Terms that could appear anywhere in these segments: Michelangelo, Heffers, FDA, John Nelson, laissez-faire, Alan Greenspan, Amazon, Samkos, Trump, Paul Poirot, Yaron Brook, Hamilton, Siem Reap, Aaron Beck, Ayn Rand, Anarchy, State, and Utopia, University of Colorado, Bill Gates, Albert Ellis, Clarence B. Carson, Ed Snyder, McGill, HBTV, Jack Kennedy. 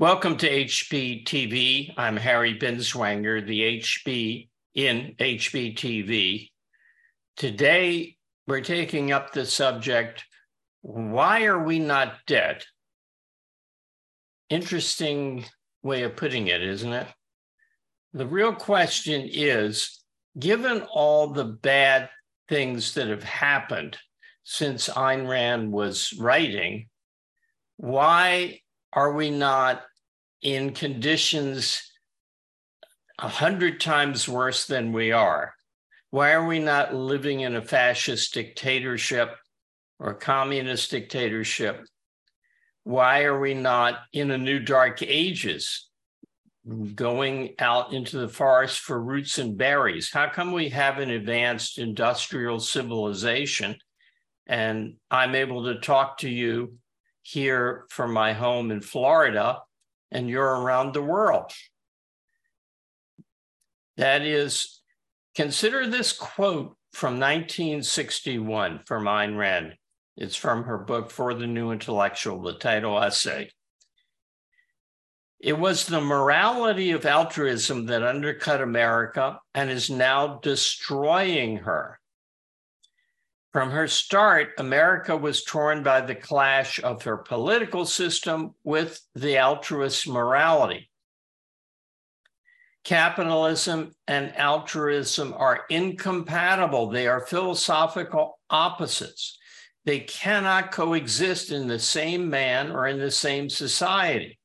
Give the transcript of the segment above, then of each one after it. Welcome to HBTV. I'm Harry Binswanger, the HB in HBTV. Today, we're taking up the subject, why are we not dead? Interesting way of putting it, isn't it? The real question is, given all the bad things that have happened since Ayn Rand was writing, why are we not in conditions 100 times worse than we are? Why are we not living in a fascist dictatorship or a communist dictatorship? Why are we not in a new dark ages, going out into the forest for roots and berries? How come we have an advanced industrial civilization? And I'm able to talk to you here from my home in Florida, and you're around the world. That is, consider this quote from 1961 from Ayn Rand. It's from her book, For the New Intellectual, the title essay. It was the morality of altruism that undercut America and is now destroying her. From her start, America was torn by the clash of her political system with the altruist morality. Capitalism and altruism are incompatible. They are philosophical opposites. They cannot coexist in the same man or in the same society.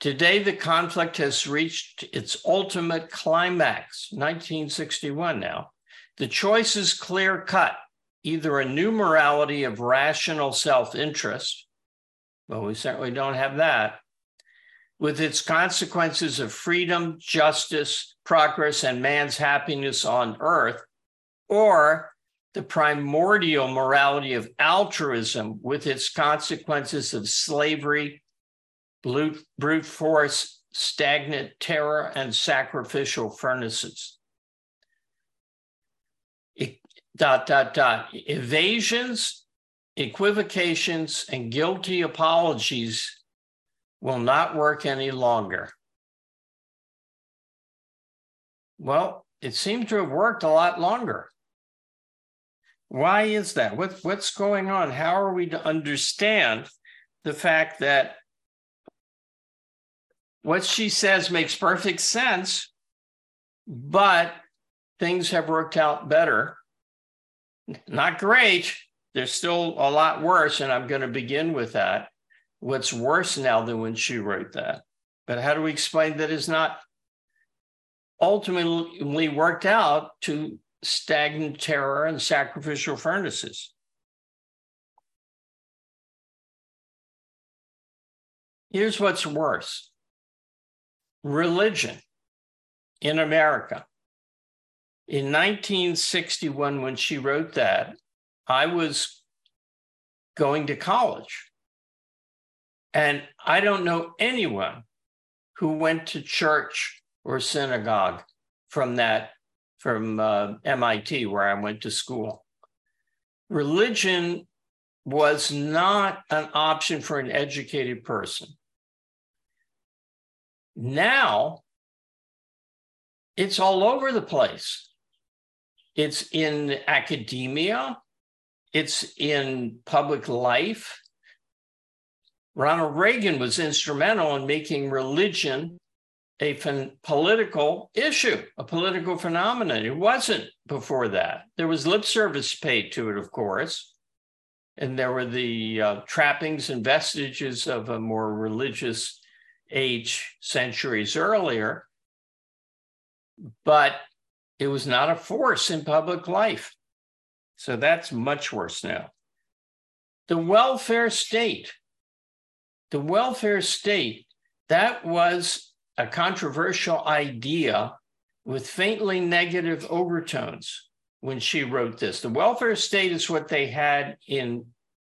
Today, the conflict has reached its ultimate climax, 1961 now. The choice is clear-cut, either a new morality of rational self-interest, well, we certainly don't have that, with its consequences of freedom, justice, progress, and man's happiness on earth, or the primordial morality of altruism with its consequences of slavery, brute force, stagnant terror, and sacrificial furnaces. Evasions, equivocations, and guilty apologies will not work any longer. Well, it seemed to have worked a lot longer. Why is that? What's going on? How are we to understand the fact that what she says makes perfect sense, but things have worked out better? Not great. There's still a lot worse, and I'm going to begin with that. What's worse now than when she wrote that? But how do we explain that it's not ultimately worked out to stagnant terror and sacrificial furnaces? Here's what's worse. Religion in America. In 1961, when she wrote that, I was going to college. And I don't know anyone who went to church or synagogue from MIT, where I went to school. Religion was not an option for an educated person. Now, it's all over the place. It's in academia. It's in public life. Ronald Reagan was instrumental in making religion a political issue, a political phenomenon. It wasn't before that. There was lip service paid to it, of course. And there were the trappings and vestiges of a more religious age centuries earlier. But it was not a force in public life. So that's much worse now. The welfare state. The welfare state, that was a controversial idea with faintly negative overtones when she wrote this. The welfare state is what they had in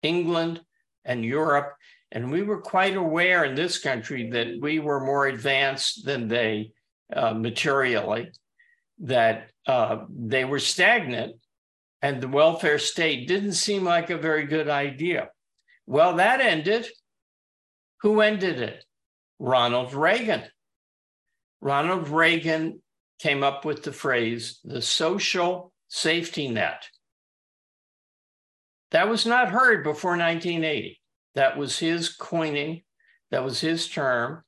England and Europe. And we were quite aware in this country that we were more advanced than they materially, that they were stagnant, and the welfare state didn't seem like a very good idea. Well, that ended Who ended it? Ronald Reagan. Ronald Reagan came up with the phrase, the social safety net. That was not heard before 1980. That was his coining. That was his term.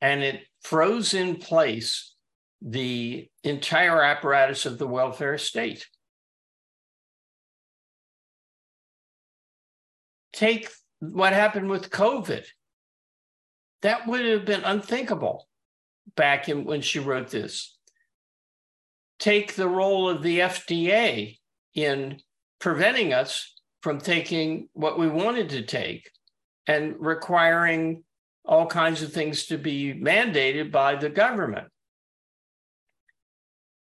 And it froze in place the entire apparatus of the welfare state. Take what happened with COVID. That would have been unthinkable back in, when she wrote this. Take the role of the FDA in preventing us from taking what we wanted to take and requiring all kinds of things to be mandated by the government.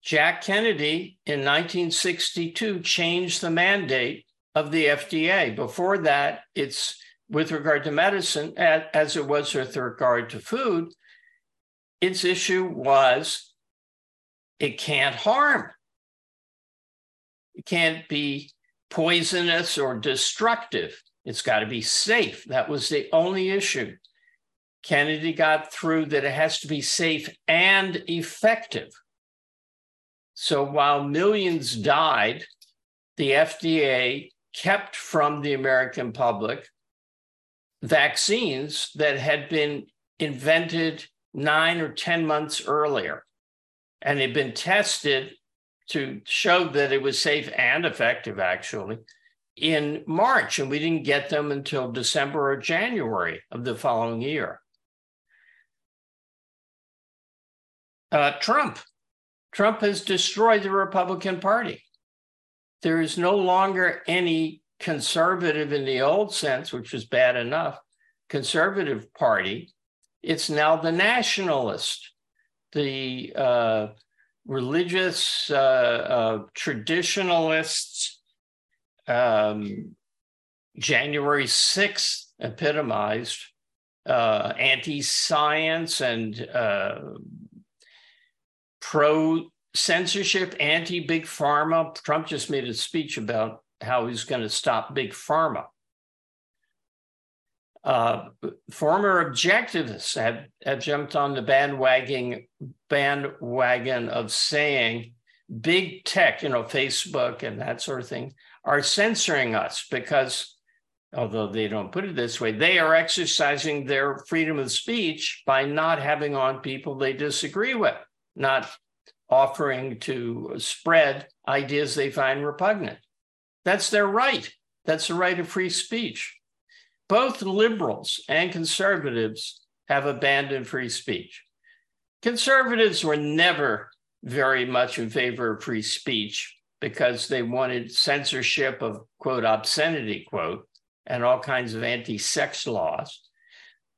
Jack Kennedy in 1962 changed the mandate of the FDA. Before that, it's with regard to medicine, as it was with regard to food, its issue was it can't harm. It can't be poisonous or destructive. It's got to be safe. That was the only issue. Kennedy got through that it has to be safe and effective. So while millions died, the FDA kept from the American public vaccines that had been invented 9 or 10 months earlier, and had been tested to show that it was safe and effective, actually, in March, and we didn't get them until December or January of the following year. Trump has destroyed the Republican Party. There is no longer any conservative in the old sense, which was bad enough, conservative party. It's now the nationalist, the religious traditionalists. January 6th epitomized anti-science and pro-censorship, anti-big pharma. Trump just made a speech about how he's going to stop big pharma. Former objectivists have jumped on the bandwagon of saying big tech, you know, Facebook and that sort of thing, are censoring us because, although they don't put it this way, they are exercising their freedom of speech by not having on people they disagree with, not offering to spread ideas they find repugnant. That's their right. That's the right of free speech. Both liberals and conservatives have abandoned free speech. Conservatives were never very much in favor of free speech because they wanted censorship of, quote, obscenity, quote, and all kinds of anti-sex laws.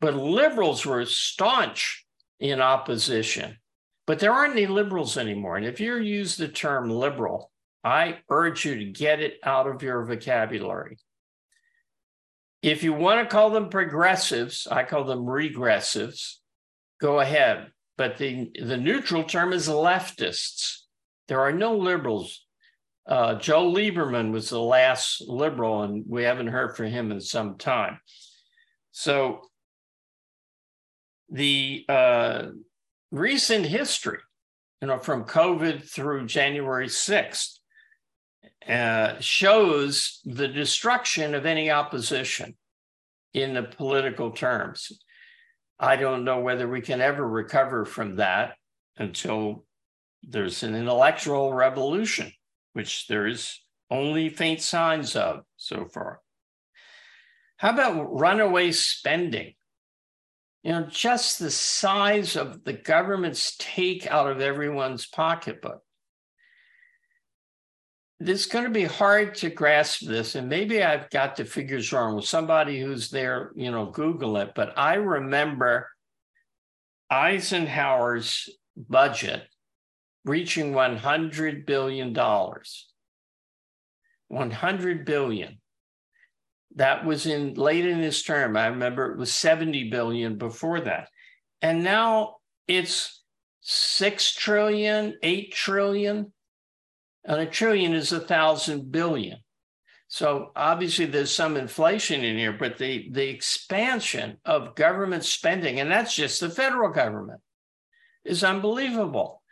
But liberals were staunch in opposition. But there aren't any liberals anymore. And if you use the term liberal, I urge you to get it out of your vocabulary. If you want to call them progressives, I call them regressives, go ahead. But the neutral term is leftists. There are no liberals. Joe Lieberman was the last liberal, and we haven't heard from him in some time. So the recent history, you know, from COVID through January 6th, shows the destruction of any opposition in the political terms. I don't know whether we can ever recover from that until there's an intellectual revolution, which there is only faint signs of so far. How about runaway spending? You know, just the size of the government's take out of everyone's pocketbook. It's going to be hard to grasp this, and maybe I've got the figures wrong. Well, somebody who's there, you know, Google it. But I remember Eisenhower's budget reaching $100 billion. $100 billion. That was in late in his term. I remember it was $70 billion before that. And now it's $6 trillion, $8 trillion. And a trillion is 1,000 billion. So obviously there's some inflation in here, but the expansion of government spending, and that's just the federal government, is unbelievable.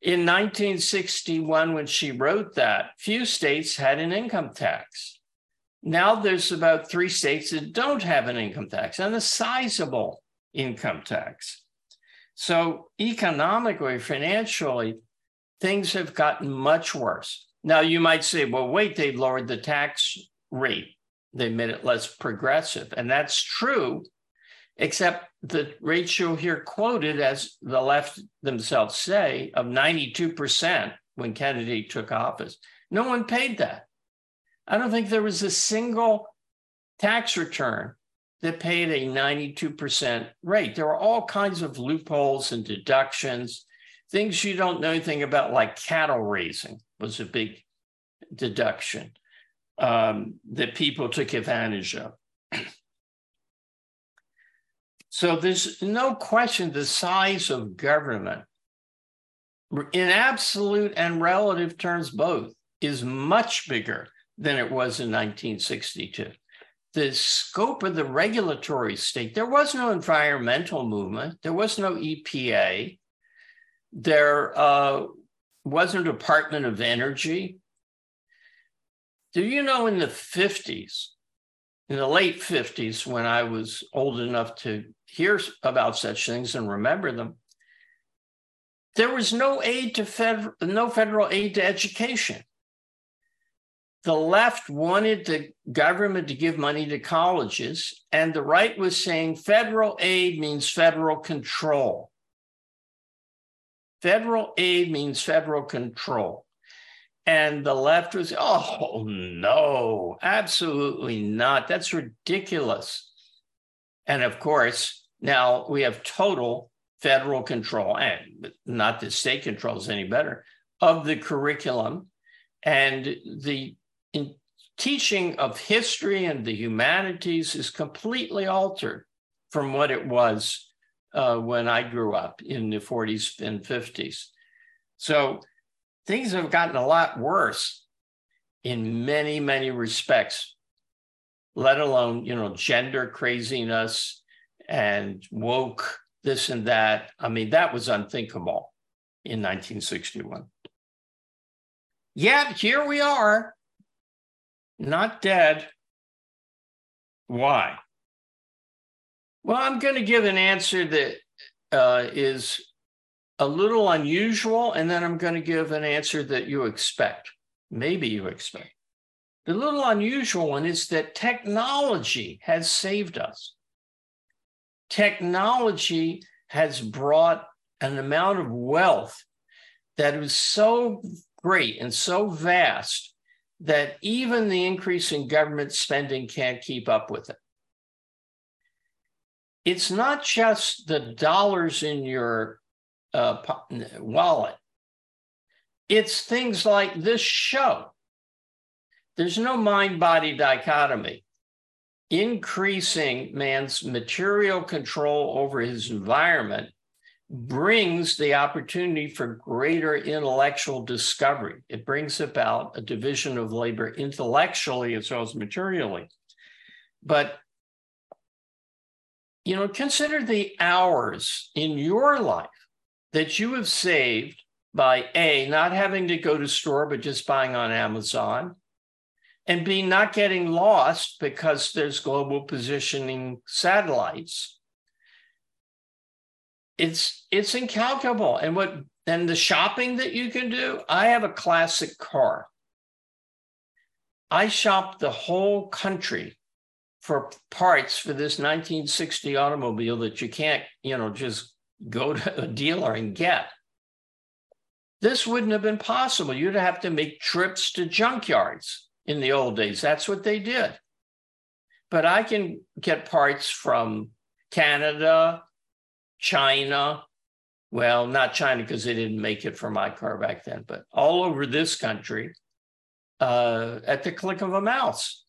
In 1961, when she wrote that, few states had an income tax. Now there's about 3 states that don't have an income tax, and a sizable income tax. So economically, financially, things have gotten much worse. Now you might say, well, wait, they've lowered the tax rate. They made it less progressive. And that's true, except the ratio here quoted, as the left themselves say, of 92% when Kennedy took office. No one paid that. I don't think there was a single tax return that paid a 92% rate. There were all kinds of loopholes and deductions, things you don't know anything about, like cattle raising was a big deduction that people took advantage of. So there's no question the size of government, in absolute and relative terms both, is much bigger than it was in 1962. The scope of the regulatory state, there was no environmental movement. There was no EPA. There wasn't a Department of Energy. Do you know in the 50s, in the late 50s, when I was old enough to hear about such things and remember them, there was no aid to federal aid to education. The left wanted the government to give money to colleges, and the right was saying federal aid means federal control. Federal aid means federal control. And the left was, oh, no, absolutely not. That's ridiculous. And of course, now we have total federal control, and not that state control is any better, of the curriculum and the teaching of history and the humanities is completely altered from what it was when I grew up in the 40s and 50s. So things have gotten a lot worse in many, many respects, let alone, you know, gender craziness and woke this and that. I mean, that was unthinkable in 1961. Yet here we are. Not dead. Why? Well, I'm going to give an answer that is a little unusual, and then I'm going to give an answer that you expect. Maybe you expect. The little unusual one is that technology has saved us. Technology has brought an amount of wealth that is so great and so vast that even the increase in government spending can't keep up with it. It's not just the dollars in your wallet. It's things like this show. There's no mind-body dichotomy. Increasing man's material control over his environment brings the opportunity for greater intellectual discovery. It brings about a division of labor intellectually as well as materially. But, you know, consider the hours in your life that you have saved by A, not having to go to store, but just buying on Amazon, and B, not getting lost because there's global positioning satellites. It's incalculable. And the shopping that you can do, I have a classic car. I shopped the whole country for parts for this 1960 automobile that you can't, you know, just go to a dealer and get. This wouldn't have been possible. You'd have to make trips to junkyards in the old days. That's what they did. But I can get parts from Canada, China, well, not China because they didn't make it for my car back then, but all over this country at the click of a mouse.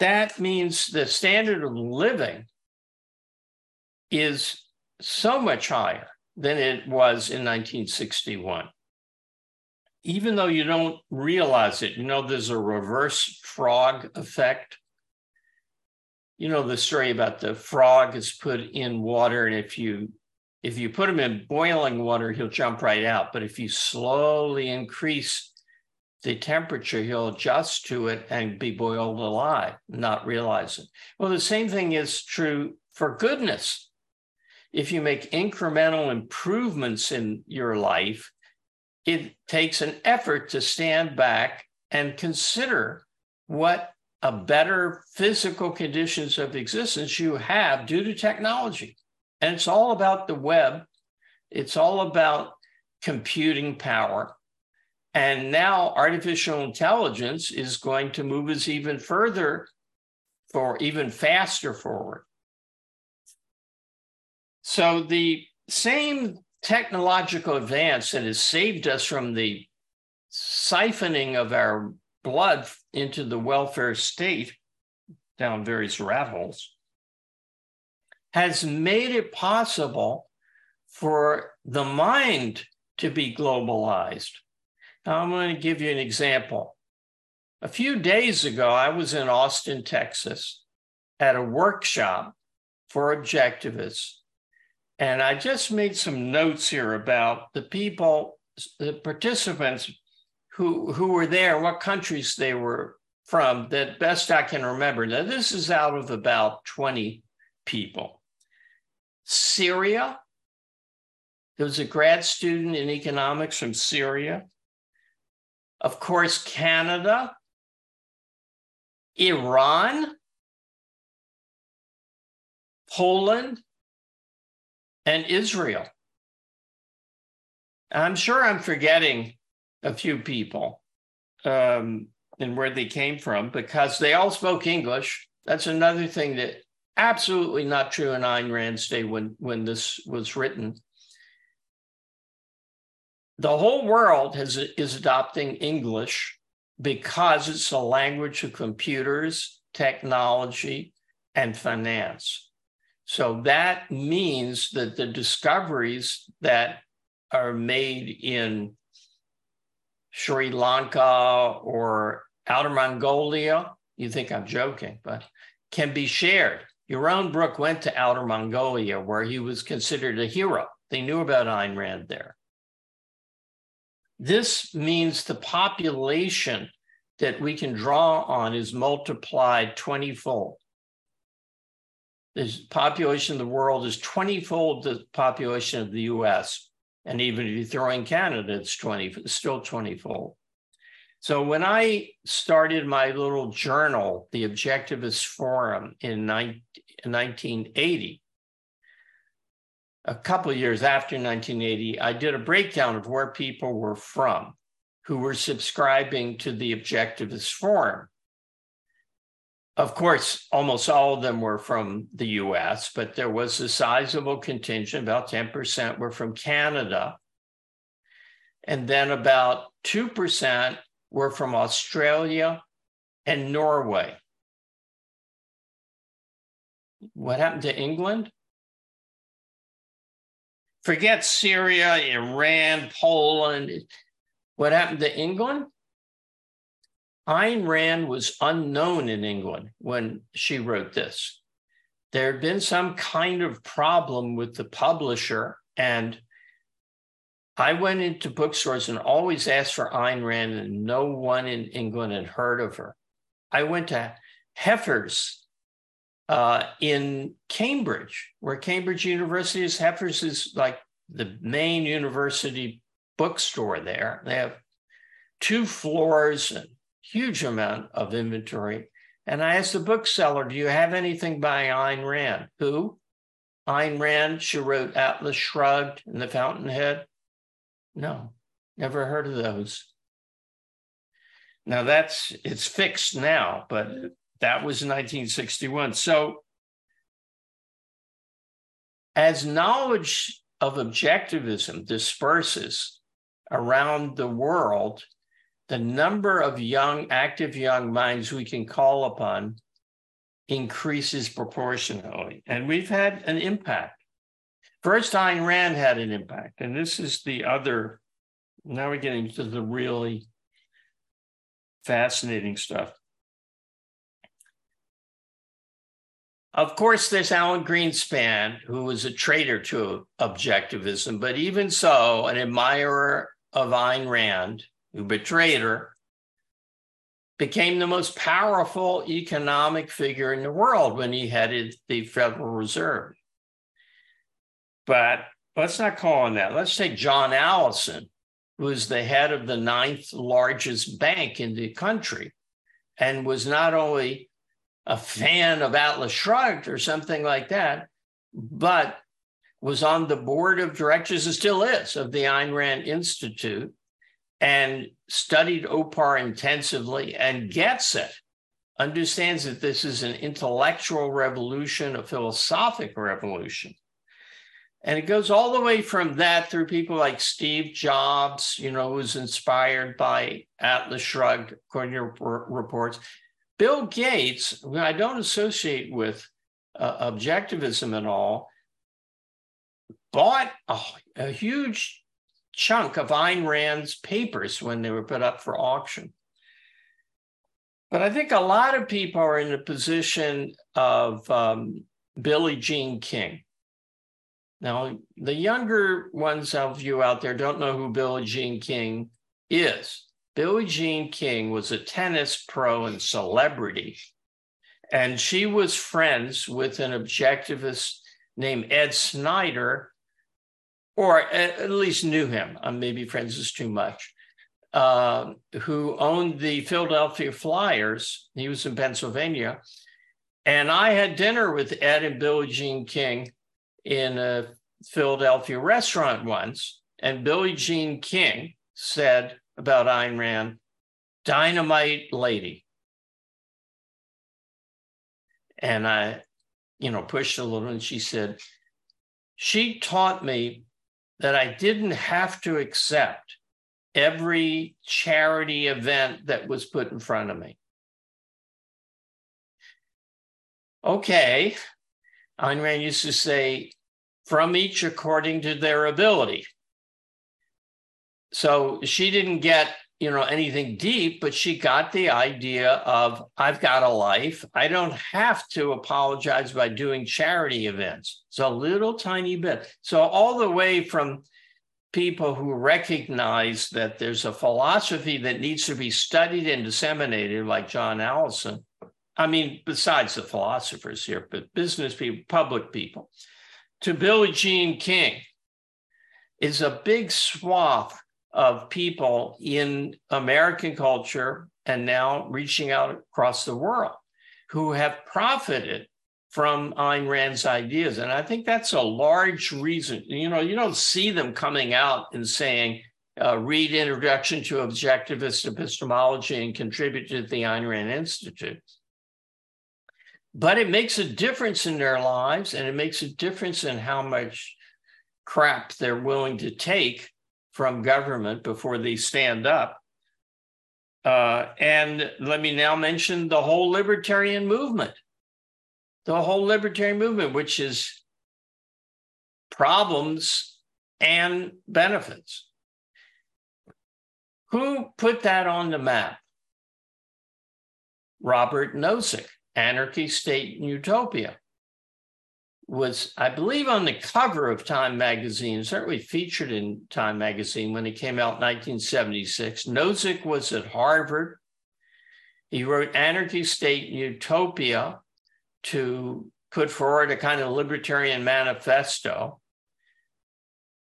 That means the standard of living is so much higher than it was in 1961. even though you don't realize it, you know, there's a reverse frog effect. You know, the story about the frog is put in water, and if you put him in boiling water, he'll jump right out. But if you slowly increase the temperature, he'll adjust to it and be boiled alive, not realize it. Well, the same thing is true for goodness. If you make incremental improvements in your life, it takes an effort to stand back and consider what a better physical conditions of existence you have due to technology. And it's all about the web. It's all about computing power. And now artificial intelligence is going to move us even further, for even faster forward. So the same technological advance that has saved us from the siphoning of our blood into the welfare state down various rat holes has made it possible for the mind to be globalized. Now, I'm going to give you an example. A few days ago, I was in Austin, Texas, at a workshop for objectivists. And I just made some notes here about the people, the participants who were there, what countries they were from, that best I can remember. Now, this is out of about 20 people. Syria, there was a grad student in economics from Syria. Of course, Canada, Iran, Poland, and Israel. I'm sure I'm forgetting a few people and where they came from, because they all spoke English. That's another thing that absolutely not true in Ayn Rand's day when this was written. The whole world is adopting English because it's the language of computers, technology, and finance. So that means that the discoveries that are made in Sri Lanka or Outer Mongolia, you think I'm joking, but can be shared. Yaron Brook went to Outer Mongolia, where he was considered a hero. They knew about Ayn Rand there. This means the population that we can draw on is multiplied 20-fold. The population of the world is 20-fold the population of the US. And even if you throw in Canada, it's still 20-fold. So when I started my little journal, the Objectivist Forum, in 1980, a couple of years after 1980, I did a breakdown of where people were from who were subscribing to the Objectivist Forum. Of course, almost all of them were from the US, but there was a sizable contingent, about 10% were from Canada. And then about 2% were from Australia and Norway. What happened to England? Forget Syria, Iran, Poland. What happened to England? Ayn Rand was unknown in England when she wrote this. There had been some kind of problem with the publisher, and I went into bookstores and always asked for Ayn Rand, and no one in England had heard of her. I went to Heffers in Cambridge, where Cambridge University is. Heffers is like the main university bookstore there. They have 2 floors and huge amount of inventory. And I asked the bookseller, do you have anything by Ayn Rand? Who? Ayn Rand, she wrote Atlas Shrugged and The Fountainhead. No, never heard of those. Now it's fixed now, but that was 1961. So as knowledge of objectivism disperses around the world, the number of active young minds we can call upon increases proportionally. And we've had an impact. First, Ayn Rand had an impact. And this is the other Now we're getting to the really fascinating stuff. Of course, there's Alan Greenspan, who was a traitor to objectivism, but even so, an admirer of Ayn Rand, who betrayed her, became the most powerful economic figure in the world when he headed the Federal Reserve. But let's not call on that. Let's take John Allison, who is the head of the 9th largest bank in the country, and was not only a fan of Atlas Shrugged or something like that, but was on the board of directors, and still is, of the Ayn Rand Institute, and studied OPAR intensively and gets it, understands that this is an intellectual revolution, a philosophic revolution. And it goes all the way from that through people like Steve Jobs, you know, who's inspired by Atlas Shrugged, according to reports. Bill Gates, who I don't associate with objectivism at all, bought a huge chunk of Ayn Rand's papers when they were put up for auction. But I think a lot of people are in the position of Billie Jean King. Now, the younger ones of you out there don't know who Billie Jean King is. Billie Jean King was a tennis pro and celebrity, and she was friends with an objectivist named Ed Snyder, or at least knew him, maybe friends is too much, who owned the Philadelphia Flyers. He was in Pennsylvania. And I had dinner with Ed and Billie Jean King in a Philadelphia restaurant once, and Billie Jean King said about Ayn Rand, "Dynamite lady." And I, you know, pushed a little, and she said, "She taught me that I didn't have to accept every charity event that was put in front of me." Okay, Ayn Rand used to say, from each according to their ability. So she didn't get, you know, anything deep, but she got the idea of, I've got a life. I don't have to apologize by doing charity events. It's a little tiny bit. So all the way from people who recognize that there's a philosophy that needs to be studied and disseminated, like John Allison, I mean, besides the philosophers here, but business people, public people, to Billie Jean King is a big swath of people in American culture and now reaching out across the world who have profited from Ayn Rand's ideas. And I think that's a large reason. You know, you don't see them coming out and saying, read Introduction to Objectivist Epistemology and contribute to the Ayn Rand Institute. But it makes a difference in their lives, and it makes a difference in how much crap they're willing to take from government before they stand up. And let me now mention the whole libertarian movement. The whole libertarian movement, which is problems and benefits. Who put that on the map? Robert Nozick. Anarchy, State, and Utopia was, I believe, on the cover of Time Magazine, certainly featured in Time Magazine when it came out in 1976. Nozick was at Harvard. He wrote Anarchy, State, and Utopia to put forward a kind of libertarian manifesto.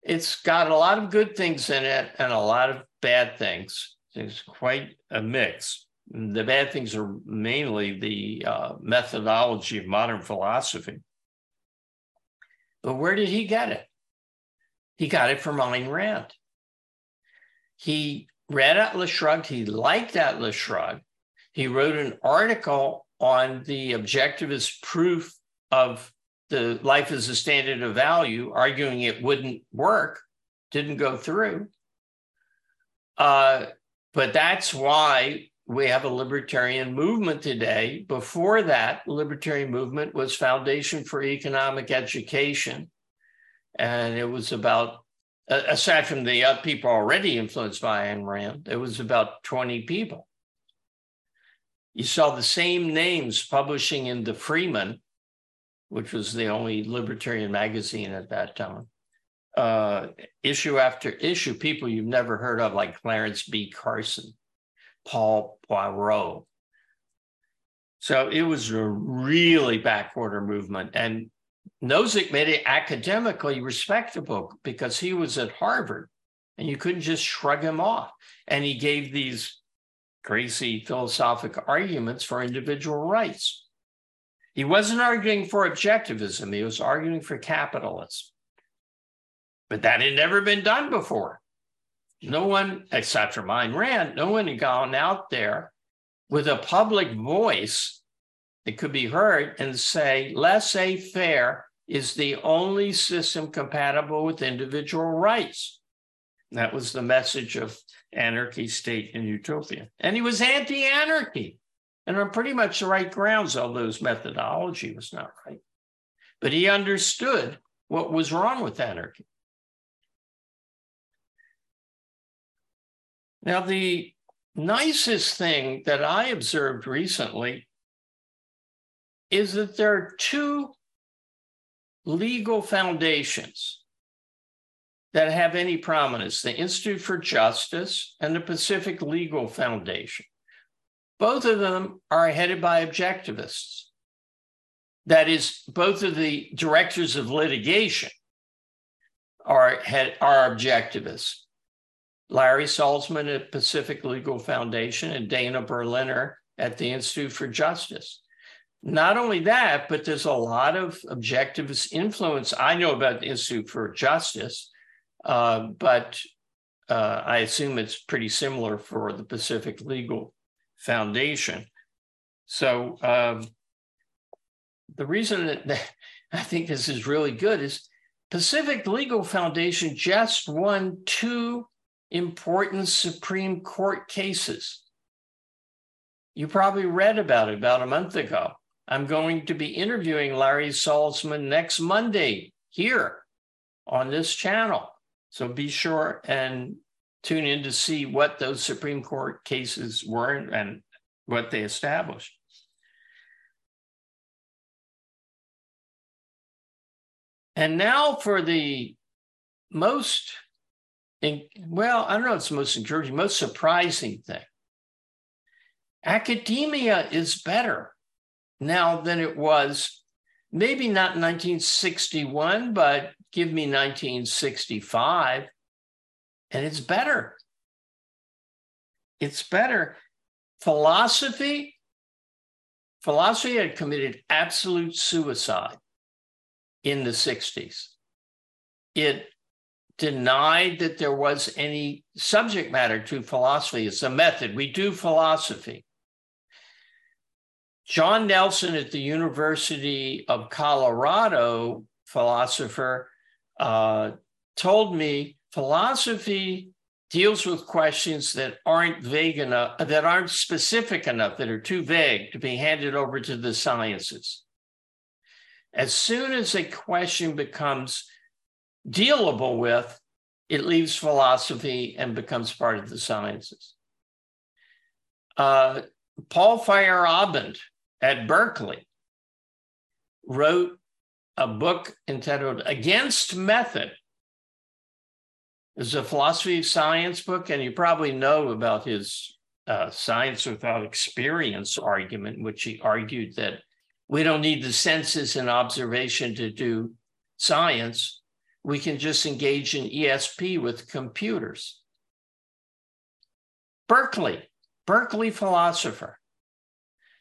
It's got a lot of good things in it and a lot of bad things. It's quite a mix. The bad things are mainly the methodology of modern philosophy. But where did he get it? He got it from Ayn Rand. He read Atlas Shrugged. He liked Atlas Shrugged. He wrote an article on the objectivist proof of the life as a standard of value, arguing it wouldn't work, didn't go through. But that's why we have a libertarian movement today. Before that, libertarian movement was Foundation for Economic Education. And it was about aside from the people already influenced by Ayn Rand, it was about 20 people. You saw the same names publishing in The Freeman, which was the only libertarian magazine at that time, issue after issue, people you've never heard of, like Clarence B. Carson, Paul Poirot. So it was a really backorder movement. And Nozick made it academically respectable because he was at Harvard and you couldn't just shrug him off. And he gave these crazy philosophic arguments for individual rights. He wasn't arguing for objectivism. He was arguing for capitalism. But that had never been done before. No one, except for Ayn Rand, no one had gone out there with a public voice that could be heard and say, laissez-faire is the only system compatible with individual rights. That was the message of Anarchy, State, and Utopia. And he was anti-anarchy. And on pretty much the right grounds, although his methodology was not right. But he understood what was wrong with anarchy. Now, the nicest thing that I observed recently is that there are two legal foundations that have any prominence, the Institute for Justice and the Pacific Legal Foundation. Both of them are headed by objectivists. That is, both of the directors of litigation are objectivists. Larry Salzman at Pacific Legal Foundation and Dana Berliner at the Institute for Justice. Not only that, but there's a lot of objectivist influence. I know about the Institute for Justice, but I assume it's pretty similar for the Pacific Legal Foundation. So the reason that I think this is really good is Pacific Legal Foundation just won two important Supreme Court cases. You probably read about it about a month ago. I'm going to be interviewing Larry Salzman next Monday here on this channel. So be sure and tune in to see what those Supreme Court cases were and what they established. And now for the most, well, I don't know, it's the most encouraging, most surprising thing. Academia is better now than it was, maybe not in 1961, but give me 1965, and it's better. It's better. Philosophy had committed absolute suicide in the 60s. It denied that there was any subject matter to philosophy. It's a method. We do philosophy. John Nelson at the University of Colorado, philosopher, told me philosophy deals with questions that aren't vague enough, that aren't specific enough, that are too vague to be handed over to the sciences. As soon as a question becomes dealable with, it leaves philosophy and becomes part of the sciences. Paul Poirot at Berkeley wrote a book entitled Against Method. It's a philosophy of science book, and you probably know about his science without experience argument, which he argued that we don't need the senses and observation to do science. We can just engage in ESP with computers. Berkeley philosopher.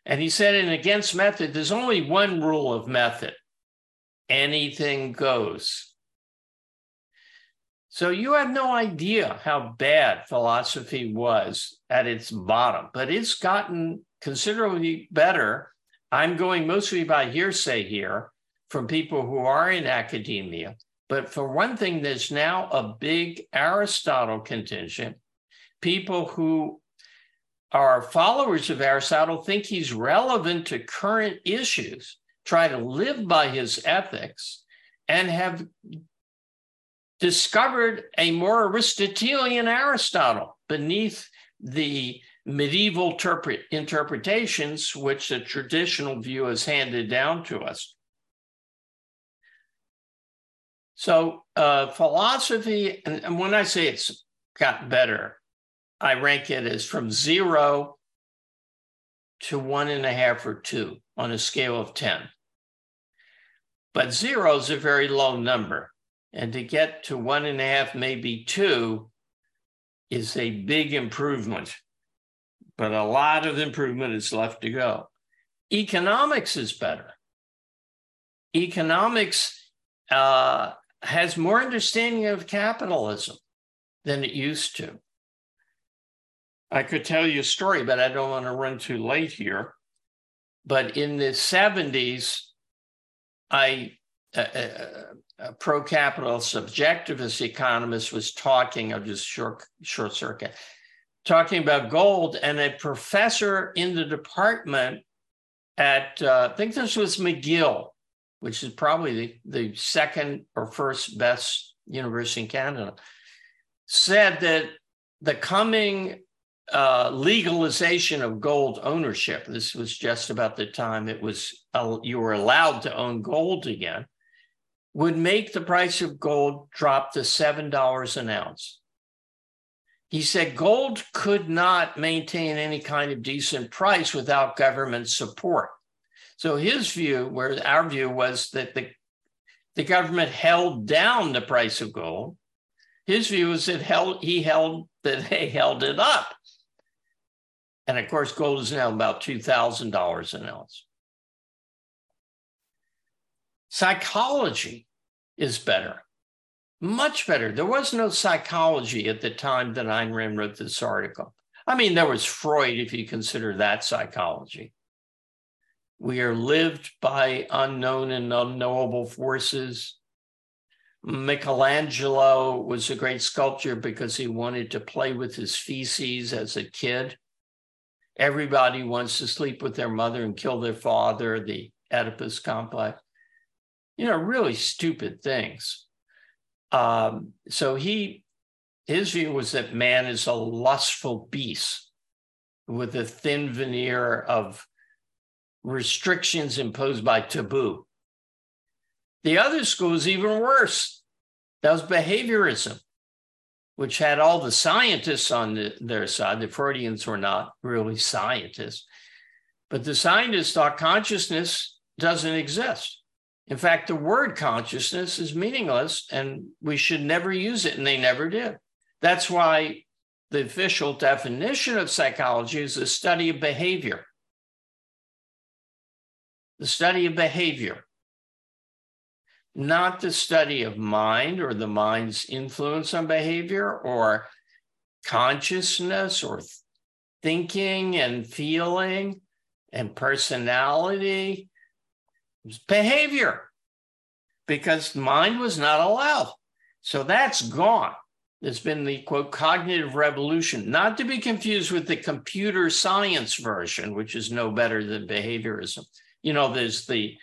And he said in Against Method, there's only one rule of method. Anything goes. So you have no idea how bad philosophy was at its bottom, but it's gotten considerably better. I'm going mostly by hearsay here from people who are in academia. But for one thing, there's now a big Aristotle contingent. People who are followers of Aristotle think he's relevant to current issues, try to live by his ethics, and have discovered a more Aristotelian Aristotle beneath the medieval interpretations which the traditional view has handed down to us. So philosophy, and when I say it's got better, I rank it as from 0 to 1.5 or 2 on a scale of 10. But 0 is a very low number. And to get to 1.5, maybe 2 is a big improvement. But a lot of improvement is left to go. Economics is better. Economics has more understanding of capitalism than it used to. I could tell you a story, but I don't want to run too late here. But in the 70s, a pro-capitalist subjectivist economist was talking, I'll just short circuit, talking about gold, and a professor in the department at, I think this was McGill, which is probably the second or first best university in Canada, said that the coming legalization of gold ownership. This was just about the time it was you were allowed to own gold again, would make the price of gold drop to $7 an ounce. He said gold could not maintain any kind of decent price without government support. So his view, where our view was that the government held down the price of gold. His view was that they held it up. And of course, gold is now about $2,000 an ounce. Psychology is better, much better. There was no psychology at the time that Ayn Rand wrote this article. I mean, there was Freud, if you consider that psychology. We are lived by unknown and unknowable forces. Michelangelo was a great sculptor because he wanted to play with his feces as a kid. Everybody wants to sleep with their mother and kill their father, the Oedipus complex. You know, really stupid things. So his view was that man is a lustful beast with a thin veneer of restrictions imposed by taboo. The other school is even worse. That was behaviorism, which had all the scientists on their side. The Freudians were not really scientists, but the scientists thought consciousness doesn't exist. In fact, the word consciousness is meaningless and we should never use it, and they never did. That's why the official definition of psychology is the study of behavior. The study of behavior. Not the study of mind or the mind's influence on behavior or consciousness or thinking and feeling and personality. It was behavior, because mind was not allowed. So that's gone. There's been the, quote, cognitive revolution, not to be confused with the computer science version, which is no better than behaviorism. You know, there's the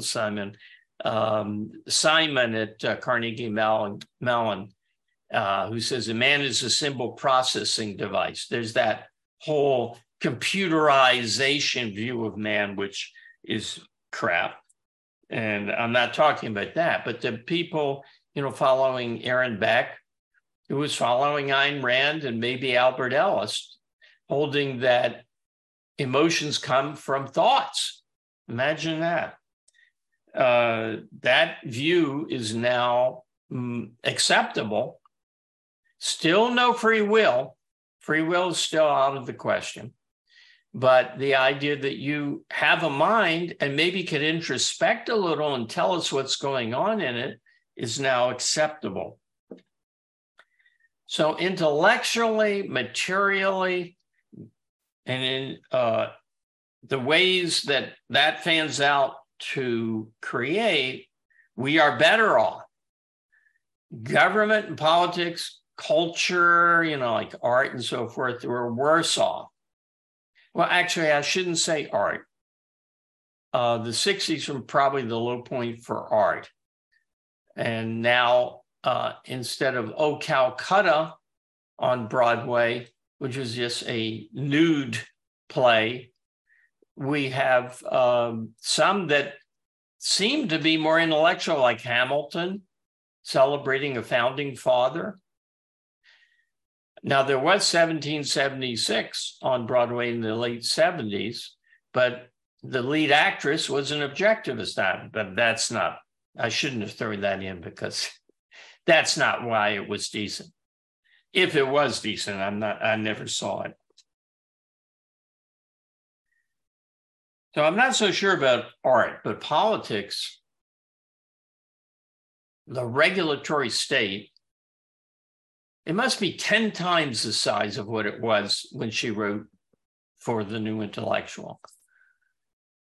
Simon at Carnegie Mellon, who says a man is a symbol processing device. There's that whole computerization view of man, which is crap. And I'm not talking about that, but the people, you know, following Aaron Beck, who was following Ayn Rand and maybe Albert Ellis, holding that emotions come from thoughts. Imagine that. That view is now acceptable. Still no free will. Free will is still out of the question. But the idea that you have a mind and maybe could introspect a little and tell us what's going on in it is now acceptable. So intellectually, materially, and in the ways that that fans out to create, we are better off. Government and politics, culture, you know, like art and so forth, we're worse off. Well, actually, I shouldn't say art. The 60s were probably the low point for art. And now instead of "Oh Calcutta" on Broadway, which is just a nude play, we have some that seem to be more intellectual, like Hamilton, celebrating a founding father. Now, there was 1776 on Broadway in the late 70s, but the lead actress was an objectivist. But that's not, I shouldn't have thrown that in because that's not why it was decent. If it was decent, I never saw it. So I'm not so sure about art, but politics, the regulatory state, it must be 10 times the size of what it was when she wrote for The New Intellectual.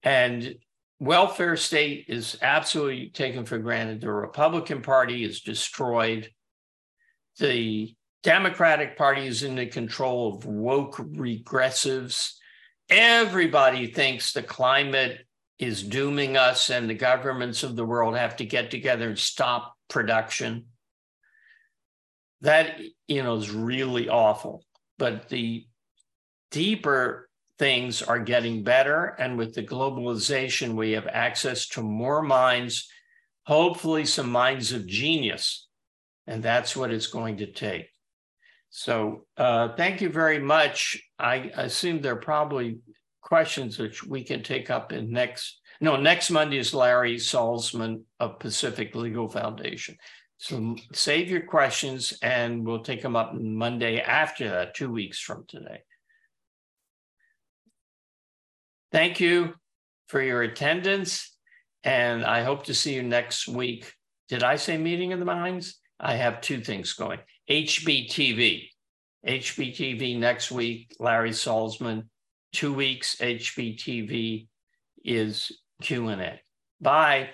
And welfare state is absolutely taken for granted. The Republican Party is destroyed. The Democratic Party is in the control of woke regressives. Everybody thinks the climate is dooming us and the governments of the world have to get together and stop production. That, you know, is really awful. But the deeper things are getting better. And with the globalization, we have access to more minds, hopefully some minds of genius. And that's what it's going to take. So thank you very much. I assume there are probably questions which we can take up in next Monday is Larry Salzman of Pacific Legal Foundation. So save your questions and we'll take them up Monday after that, 2 weeks from today. Thank you for your attendance and I hope to see you next week. Did I say Meeting of the Minds? I have two things going. HBTV next week, Larry Salzman, 2 weeks, HBTV is Q&A. Bye.